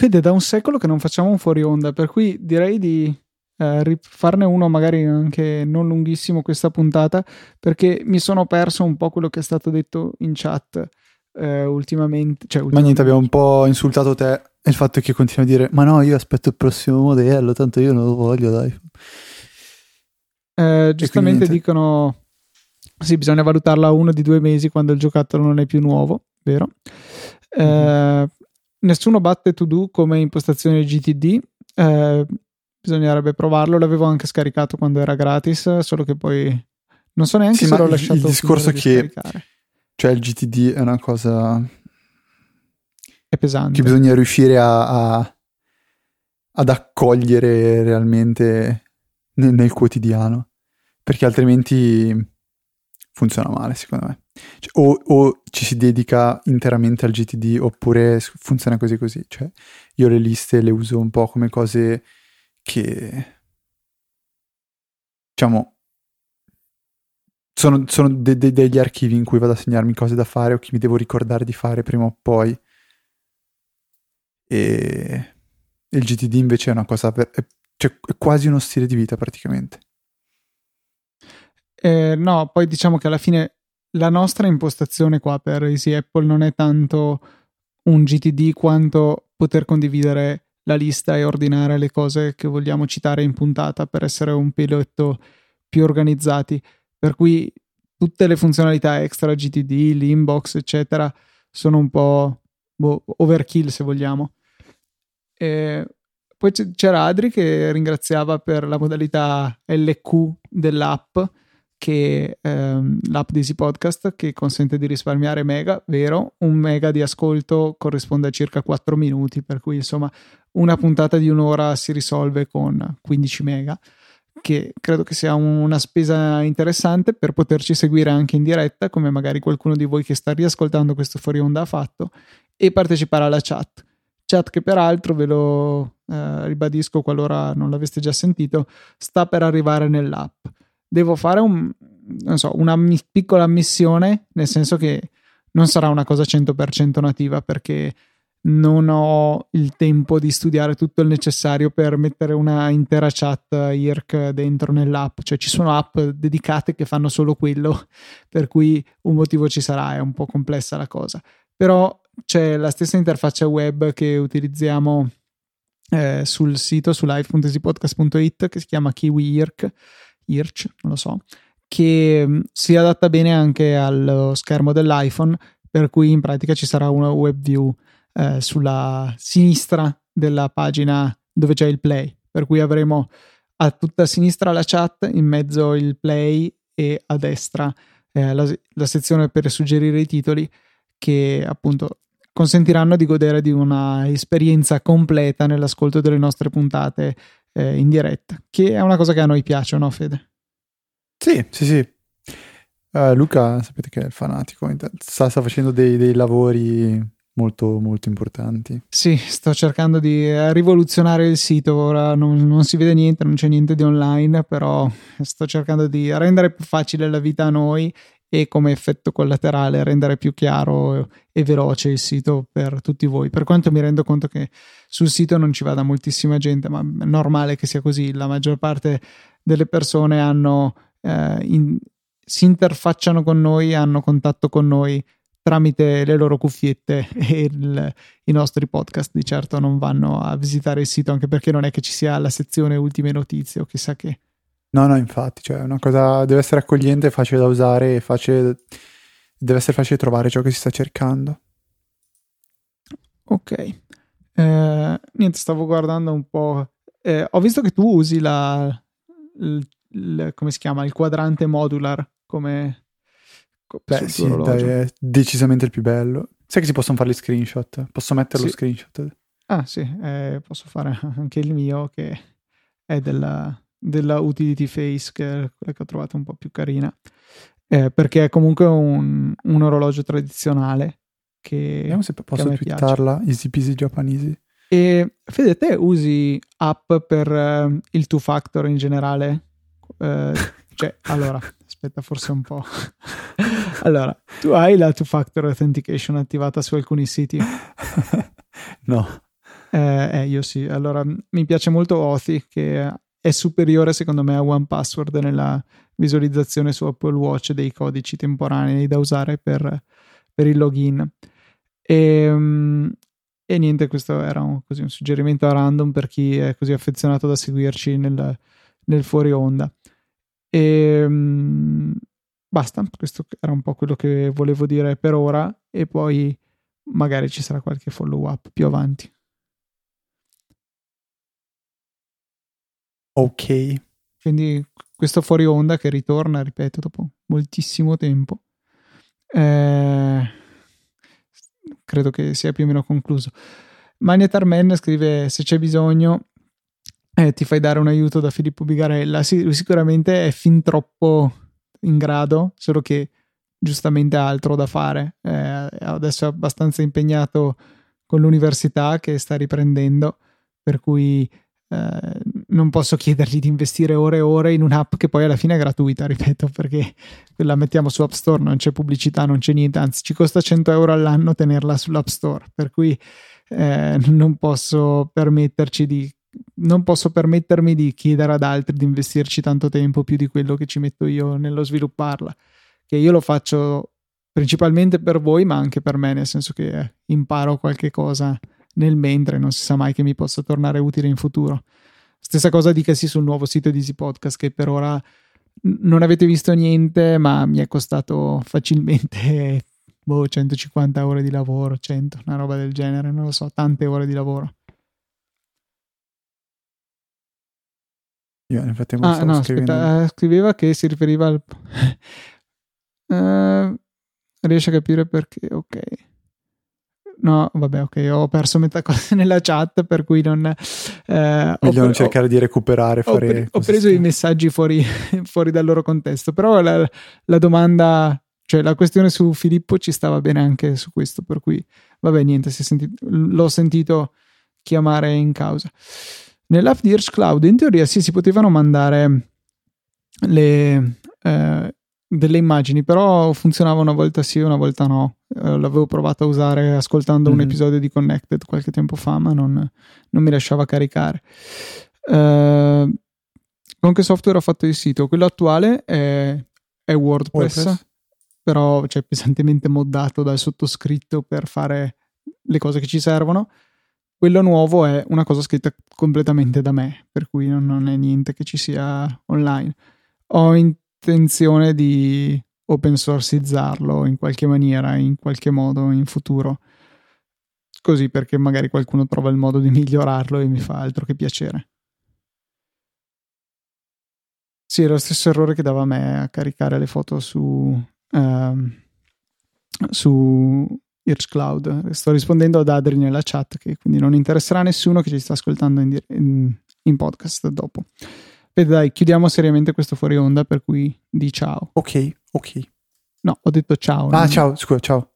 Fede, da un secolo che non facciamo un fuori onda, per cui direi di farne uno magari anche non lunghissimo questa puntata, perché mi sono perso un po' quello che è stato detto in chat ultimamente, cioè ultimamente. Ma niente, abbiamo un po' insultato te e il fatto che continui a dire ma no, io aspetto il prossimo modello, tanto io non lo voglio, dai. Giustamente dicono sì, bisogna valutarla 1 di 2 mesi quando il giocattolo non è più nuovo, vero? Nessuno batte To Do come impostazione GTD, bisognerebbe provarlo, l'avevo anche scaricato quando era gratis, solo che poi non so neanche se l'ho lasciato. Il discorso di che cioè il GTD è una cosa è pesante, che bisogna riuscire ad accogliere realmente nel quotidiano, perché altrimenti funziona male, secondo me. Cioè, o ci si dedica interamente al GTD oppure funziona così. Cioè, io le liste le uso un po' come cose che diciamo sono degli archivi in cui vado a segnarmi cose da fare o che mi devo ricordare di fare prima o poi, e il GTD invece è una cosa è quasi uno stile di vita praticamente. No, poi diciamo che alla fine la nostra impostazione qua per EasyApple non è tanto un GTD quanto poter condividere la lista e ordinare le cose che vogliamo citare in puntata per essere un piletto più organizzati, per cui tutte le funzionalità extra GTD, l'inbox eccetera sono un po' overkill se vogliamo. Poi c'era Adri che ringraziava per la modalità LQ dell'app, che l'app di Easy Podcast, che consente di risparmiare mega, vero? 1 mega di ascolto corrisponde a circa 4 minuti, per cui insomma una puntata di 1 ora si risolve con 15 mega, che credo che sia una spesa interessante per poterci seguire anche in diretta, come magari qualcuno di voi che sta riascoltando questo fuori onda ha fatto, e partecipare alla chat che peraltro, ve lo ribadisco qualora non l'aveste già sentito, sta per arrivare nell'app. Devo fare una piccola ammissione, nel senso che non sarà una cosa 100% nativa, perché non ho il tempo di studiare tutto il necessario per mettere una intera chat IRC dentro nell'app, cioè ci sono app dedicate che fanno solo quello, per cui un motivo ci sarà, è un po' complessa la cosa. Però c'è la stessa interfaccia web che utilizziamo sul sito, su live.easypodcast.it, che si chiama Kiwi IRC, non lo so, che si adatta bene anche allo schermo dell'iPhone, per cui in pratica ci sarà una web view sulla sinistra della pagina dove c'è il play, per cui avremo a tutta sinistra la chat, in mezzo il play e a destra la sezione per suggerire i titoli, che appunto consentiranno di godere di una esperienza completa nell'ascolto delle nostre puntate in diretta, che è una cosa che a noi piace, no Fede? Sì. Luca, sapete che è il fanatico, sta facendo dei lavori molto molto importanti. Sì, sto cercando di rivoluzionare il sito, ora non si vede niente, non c'è niente di online, però sto cercando di rendere più facile la vita a noi e, come effetto collaterale, rendere più chiaro e veloce il sito per tutti voi, per quanto mi rendo conto che sul sito non ci vada moltissima gente, ma è normale che sia così, la maggior parte delle persone si interfacciano con noi, hanno contatto con noi tramite le loro cuffiette e i nostri podcast, di certo non vanno a visitare il sito, anche perché non è che ci sia la sezione ultime notizie o chissà che. No, infatti, cioè una cosa deve essere accogliente, facile da usare, deve essere facile trovare ciò che si sta cercando. Ok, niente, stavo guardando un po'. Ho visto che tu usi come si chiama? Il quadrante modular come. Beh, sì, dai, è decisamente il più bello. Sai che si possono fare gli screenshot? Posso mettere lo screenshot? Ah, sì, posso fare anche il mio, che è della Utility Face, che è quella che ho trovato un po' più carina, perché è comunque un orologio tradizionale che vediamo se posso twittarla, easy peasy giapponese. E Fede, te usi app per il two factor in generale? Cioè, allora aspetta, forse un po' allora, tu hai la two factor authentication attivata su alcuni siti? No, Io sì. Allora, mi piace molto Authy, che è superiore secondo me a 1Password nella visualizzazione su Apple Watch dei codici temporanei da usare per il login. E niente, questo era un suggerimento a random per chi è così affezionato da seguirci nel fuori onda. Basta, questo era un po' quello che volevo dire per ora, e poi magari ci sarà qualche follow up più avanti. Ok, quindi questo fuori onda che ritorna, ripeto, dopo moltissimo tempo, credo che sia più o meno concluso. Mania Tarmen scrive: se c'è bisogno ti fai dare un aiuto da Filippo Bigarella. Sì, sicuramente è fin troppo in grado, solo che giustamente ha altro da fare, adesso è abbastanza impegnato con l'università che sta riprendendo, per cui non posso chiedergli di investire ore e ore in un'app che poi alla fine è gratuita, ripeto, perché la mettiamo su App Store, non c'è pubblicità, non c'è niente, anzi ci costa €100 all'anno tenerla sull'App Store, per cui non posso permettermi di chiedere ad altri di investirci tanto tempo più di quello che ci metto io nello svilupparla, che io lo faccio principalmente per voi ma anche per me, nel senso che imparo qualche cosa nel mentre, non si sa mai che mi possa tornare utile in futuro. Stessa cosa dicasi sul nuovo sito di Easy Podcast, che per ora non avete visto niente, ma mi è costato facilmente €150 di lavoro, 100, una roba del genere, non lo so, tante ore di lavoro. Io nel frattempo scriveva che si riferiva al riesce a capire perché, ok, no vabbè, ok, ho perso metà cosa nella chat, per cui non meglio non cercare di recuperare, ho preso i messaggi fuori dal loro contesto, però la domanda, cioè la questione su Filippo ci stava bene anche su questo, per cui vabbè, niente, l'ho sentito chiamare in causa. Nell'app di Earth Cloud in teoria sì, si potevano mandare delle immagini, però funzionava una volta sì una volta no. L'avevo provato a usare ascoltando un episodio di Connected qualche tempo fa, ma non mi lasciava caricare. Con che software ho fatto il sito? Quello attuale è WordPress, però cioè, pesantemente moddato dal sottoscritto per fare le cose che ci servono. Quello nuovo è una cosa scritta completamente da me, per cui non è niente che ci sia online. Ho intenzione di open sourceizzarlo in qualche maniera, in qualche modo in futuro, così, perché magari qualcuno trova il modo di migliorarlo e mi fa altro che piacere. Sì, è lo stesso errore che dava a me a caricare le foto su Earth Cloud. Sto rispondendo ad Adri nella chat, che quindi non interesserà a nessuno che ci sta ascoltando in podcast dopo. E dai, chiudiamo seriamente questo fuori onda, per cui di ciao. Ok. No, ho detto ciao. Ah, ciao, scusa, ciao.